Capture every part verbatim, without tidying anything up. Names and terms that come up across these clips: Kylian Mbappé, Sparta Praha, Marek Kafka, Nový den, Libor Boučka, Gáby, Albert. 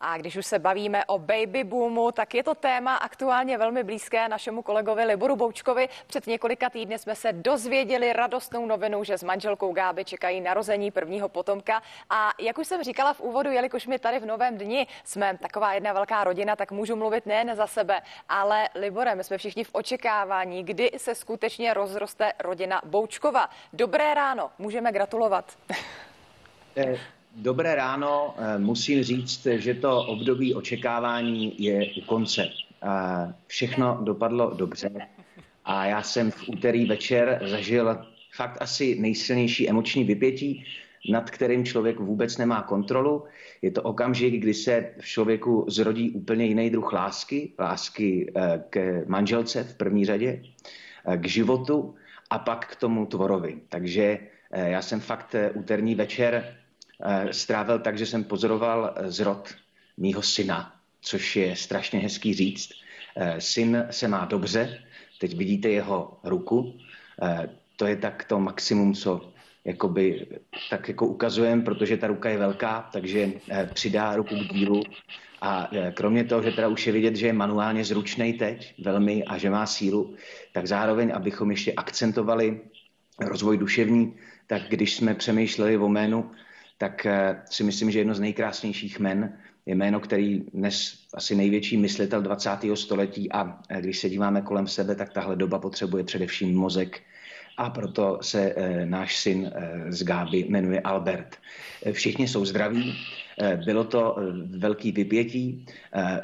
A když už se bavíme o baby boomu, tak je to téma aktuálně velmi blízké našemu kolegovi Liboru Boučkovi. Před několika týdny jsme se dozvěděli radostnou novinu, že s manželkou Gáby čekají narození prvního potomka. A jak už jsem říkala v úvodu, jelikož my tady v Novém dni jsme taková jedna velká rodina, tak můžu mluvit nejen za sebe, ale Libore, my jsme všichni v očekávání, kdy se skutečně rozroste rodina Boučkova. Dobré ráno, můžeme gratulovat. Dobré ráno, musím říct, že to období očekávání je u konce. Všechno dopadlo dobře a já jsem v úterý večer zažil fakt asi nejsilnější emoční vypětí, nad kterým člověk vůbec nemá kontrolu. Je to okamžik, kdy se v člověku zrodí úplně jiný druh lásky, lásky k manželce v první řadě, k životu a pak k tomu tvorovi. Takže já jsem fakt úterní večer strávil tak, že jsem pozoroval zrod mýho syna, což je strašně hezký říct. Syn se má dobře, teď vidíte jeho ruku, to je tak to maximum, co jakoby, tak jako ukazujem, protože ta ruka je velká, takže přidá ruku k dílu. A kromě toho, že teda už je vidět, že je manuálně zručnej teď velmi a že má sílu, tak zároveň, abychom ještě akcentovali rozvoj duševní, tak když jsme přemýšleli o jménu, tak si myslím, že jedno z nejkrásnějších jmen je jméno, který dnes asi největší myslitel dvacátého století, a když se díváme kolem sebe, tak tahle doba potřebuje především mozek, a proto se náš syn z Gáby jmenuje Albert. Všichni jsou zdraví, bylo to velký vypětí,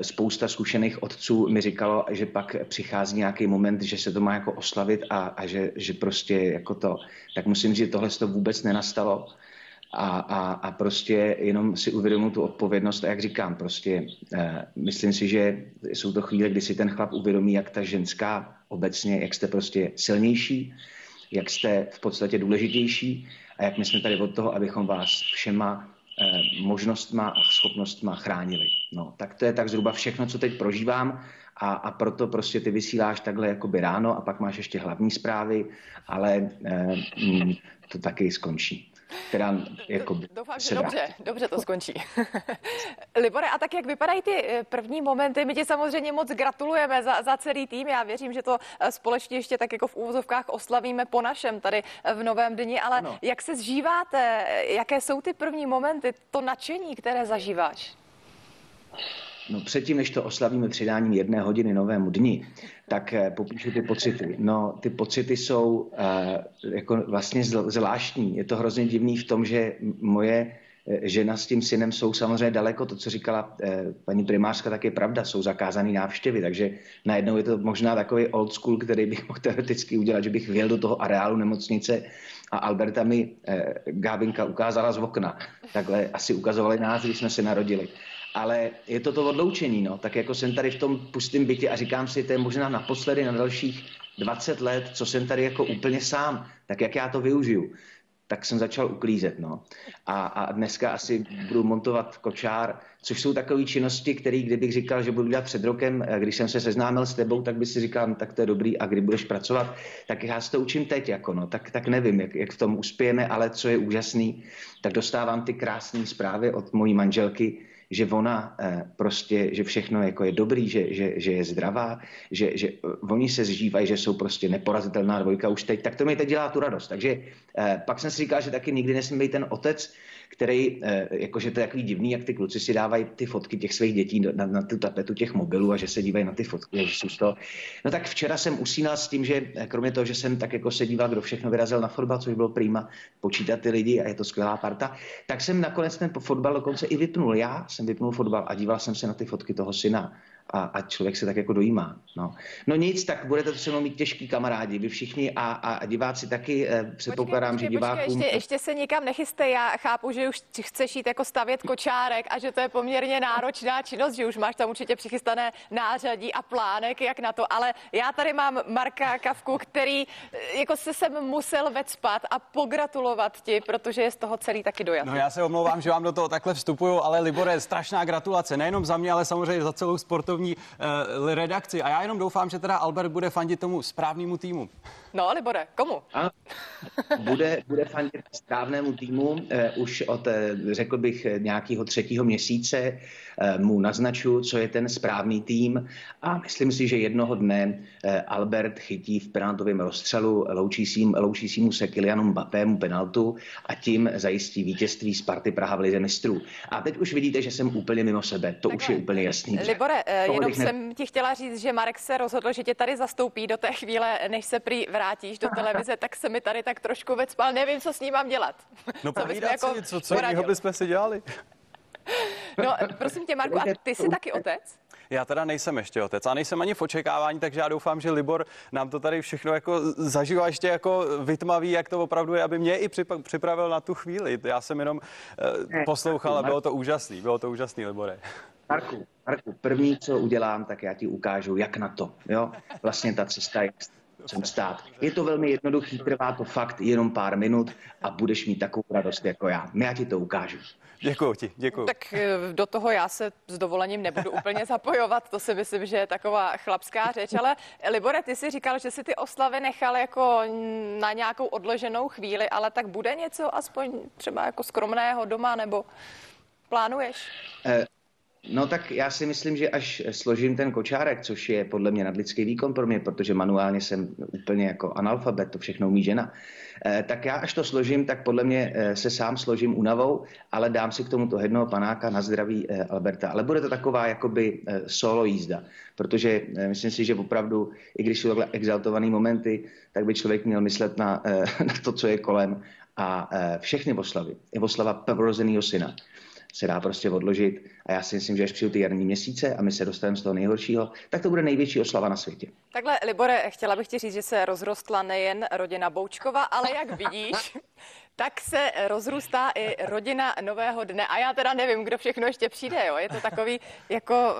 spousta zkušených otců mi říkalo, že pak přichází nějaký moment, že se to má jako oslavit a, a že, že prostě jako to, tak musím říct, že tohle to vůbec nenastalo. A, a, a prostě jenom si uvědomuji tu odpovědnost, a jak říkám, prostě eh, myslím si, že jsou to chvíle, kdy si ten chlap uvědomí, jak ta ženská obecně, jak jste prostě silnější, jak jste v podstatě důležitější a jak my jsme tady od toho, abychom vás všema eh, možnostma a schopnostma chránili. No, tak to je tak zhruba všechno, co teď prožívám. A, a proto prostě ty vysíláš takhle jakoby ráno a pak máš ještě hlavní zprávy, ale eh, to taky skončí. Teda, jako doufám, že dobře, dobře to skončí. Libore, a tak jak vypadají ty první momenty? My ti samozřejmě moc gratulujeme za, za celý tým. Já věřím, že to společně ještě tak jako v úvozovkách oslavíme po našem tady v Novém dni, ale no. Jak se zžíváte? Jaké jsou ty první momenty, to nadšení, které zažíváš? No předtím, než to oslavíme přidáním jedné hodiny Novému dni, tak popíšu ty pocity. No ty pocity jsou uh, jako vlastně zl- zvláštní. Je to hrozně divný v tom, že moje žena s tím synem jsou samozřejmě daleko. To, co říkala uh, paní primářka, tak je pravda. Jsou zakázané návštěvy, takže najednou je to možná takový old school, který bych mohl teoreticky udělat, že bych vjel do toho areálu nemocnice a Alberta mi uh, Gábinka ukázala z okna. Takhle asi ukazovali nás, když jsme se narodili. Ale je to to odloučení, no. Tak jako jsem tady v tom pustém bytě a říkám si, to je možná naposledy na dalších dvacet let, co jsem tady jako úplně sám, tak jak já to využiju. Tak jsem začal uklízet, no. A, a dneska asi budu montovat kočár, což jsou takové činnosti, které kdybych říkal, že budu dělat před rokem, když jsem se seznámil s tebou, tak by si říkal, tak to je dobrý, a kdy budeš pracovat, tak já se to učím teď, jako, no. Tak, tak nevím, jak, jak v tom uspějeme, ale co je úžasný, tak dostávám ty krásné zprávy od mojí manželky, že ona prostě, že všechno jako je dobrý, že, že, že je zdravá, že, že oni se zžívají, že jsou prostě neporazitelná dvojka už teď, tak to mi teď dělá tu radost. Takže pak jsem si říkal, že taky nikdy nesmím být ten otec, který, jakože to je takový divný, jak ty kluci si dávají ty fotky těch svých dětí na, na tu tapetu těch mobilů a že se dívají na ty fotky, že jsou z toho. No tak včera jsem usínal s tím, že kromě toho, že jsem tak jako se díval, kdo všechno vyrazil na fotbal, což bylo prima, počítat ty lidi a je to skvělá parta, tak jsem nakonec ten fotbal dokonce i vypnul. Já jsem vypnul fotbal a díval jsem se na ty fotky toho syna. A, a člověk se tak jako dojímá. No, no nic, tak budete to se mnou mít těžký kamarádi, vy všichni a, a diváci taky, eh, předpokládám, že divákům... Počkej, ještě, ještě se nikam nechystej, já chápu, že už chceš jít jako stavět kočárek a že to je poměrně náročná činnost, že už máš tam určitě přichystané nářadí a plánek, jak na to, ale já tady mám Marka Kafku, který jako se sem musel vecpat a pogratulovat ti, protože je z toho celý taky dojatý. No já se omlouvám, že vám do toho takhle vstupuju, ale Libore, strašná gratulace, nejenom za mě, ale samozřejmě za celou sportovní redakci. A já jenom doufám, že teda Albert bude fandit tomu správnému týmu. No, Libore, komu? A bude, bude fandit správnému týmu eh, už od, eh, řekl bych, nějakého třetího měsíce eh, mu naznačuju, co je ten správný tým a myslím si, že jednoho dne eh, Albert chytí v penaltovém rozstřelu loučícím, loučícímu se Kylianu Mbappému penaltu a tím zajistí vítězství Sparty Praha v Lize mistrů. A teď už vidíte, že jsem úplně mimo sebe, to tak už ne. Je úplně jasný. Libore, eh, jenom ne... jsem ti chtěla říct, že Marek se rozhodl, že tě tady zastoupí do té chvíle, než se prý vrátíš do televize, tak se mi tady tak trošku vecpal. Nevím, co s ním mám dělat. No co povídat jako si něco, co jiného bychom si dělali. No, prosím tě, Marku, a ty jsi taky otec? Já teda nejsem ještě otec a nejsem ani v očekávání, takže já doufám, že Libor nám to tady všechno jako zažívá ještě jako vytmaví, jak to opravdu je, aby mě i připravil na tu chvíli. Já jsem jenom uh, poslouchal a bylo to úžasný, bylo to úžasný, Libore. Marku, Marku, první, co udělám, tak já ti ukážu, jak na to, jo? Vlastně ta cesta je... Stát. Je to velmi jednoduchý, trvá to fakt jenom pár minut a budeš mít takovou radost jako já. Já ti to ukážu. Děkuju ti, děkuju. Tak do toho já se s dovolením nebudu úplně zapojovat, to si myslím, že je taková chlapská řeč, ale Libore, ty si říkal, že si ty oslavy nechal jako na nějakou odloženou chvíli, ale tak bude něco aspoň třeba jako skromného doma, nebo plánuješ? Eh... No tak já si myslím, že až složím ten kočárek, což je podle mě nadlidský výkon pro mě, protože manuálně jsem úplně jako analfabet, to všechno umí žena, tak já až to složím, tak podle mě se sám složím únavou, ale dám si k tomu to jednoho panáka na zdraví Alberta. Ale bude to taková jakoby solo jízda, protože myslím si, že opravdu, i když jsou takhle exaltované momenty, tak by člověk měl myslet na, na to, co je kolem a všechny oslavy, i oslava prvorozeného syna se dá prostě odložit a já si myslím, že až přijdu ty jarní měsíce a my se dostaneme z toho nejhoršího, tak to bude největší oslava na světě. Takhle, Libore, chtěla bych ti říct, že se rozrostla nejen rodina Boučkova, ale jak vidíš, tak se rozrůstá i rodina Nového dne. A já teda nevím, kdo všechno ještě přijde, jo? Je to takový jako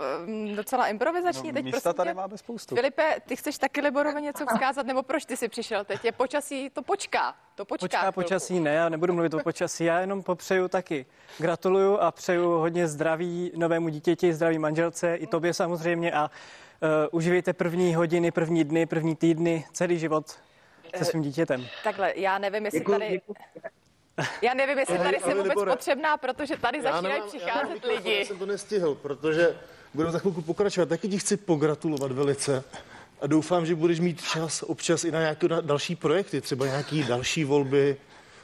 docela improvizační. No, teď místa tady tě... máme spoustu. Filipe, ty chceš taky Liborovi něco vzkázat, nebo proč ty jsi přišel teď? Je počasí, to počká. To počká, počká počasí, ne, já nebudu mluvit o počasí, já jenom popřeju taky. Gratuluju a přeju hodně zdraví novému dítěti, zdraví manželce, i tobě samozřejmě a uh, uživejte první hodiny, první dny, první týdny, celý život se svým dítětem. Takhle, já nevím, jestli děkuji, tady... Děkuji. Já nevím, jestli tady jsem vůbec Libore, potřebná, protože tady začínají přicházet lidi. Já jsem to nestihl, protože budu za chvilku pokračovat. Taky ti chci pogratulovat velice. A doufám, že budeš mít čas občas i na nějaké další projekty, třeba nějaké další volby,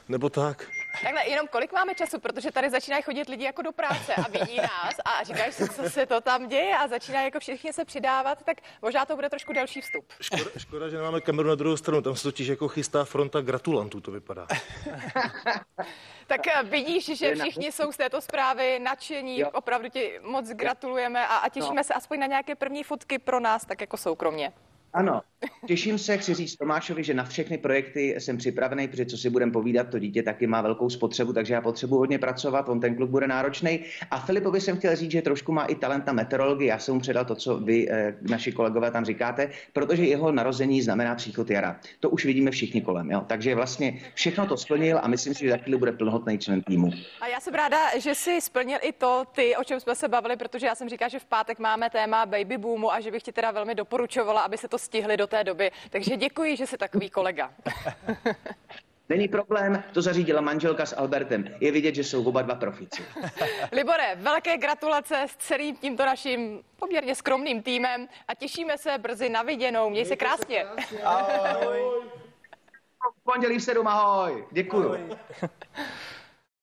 nebo tak. Takhle, jenom kolik máme času, protože tady začínají chodit lidi jako do práce a vidí nás a říkají si, co se to tam děje a začínají jako všichni se přidávat, tak možná to bude trošku delší vstup. Škoda, škoda, že nemáme kameru na druhou stranu, tam se totiž jako chystá fronta gratulantů, to vypadá. Tak vidíš, že všichni jsou z této zprávy nadšení, opravdu ti moc gratulujeme a, a těšíme no. se aspoň na nějaké první fotky pro nás, tak jako soukromně. Ano, těším se, chci říct Tomášovi, že na všechny projekty jsem připravený, protože co si budeme povídat, to dítě taky má velkou spotřebu, takže já potřebuji hodně pracovat, on ten kluk bude náročný. A Filipovi jsem chtěl říct, že trošku má i talent na meteorologii, já jsem mu předal to, co vy, naši kolegové, tam říkáte, protože jeho narození znamená příchod jara. To už vidíme všichni kolem, jo. Takže vlastně všechno to splnil a myslím si, že za chvíli bude plnohodnotný člen týmu. A já jsem ráda, že si splnil i to, ty, o čem jsme se bavili, protože já jsem říkala, že v pátek máme téma baby boomu a že bych ti teda velmi doporučovala, aby se to stihli do té doby. Takže děkuji, že jsi takový kolega. Není problém, to zařídila manželka s Albertem. Je vidět, že jsou oba dva profíci. Libore, velké gratulace s celým tímto naším poměrně skromným týmem a těšíme se brzy na viděnou. Měj se krásně. Ahoj. V pondělí v sedm, ahoj. Děkuju. Ahoj.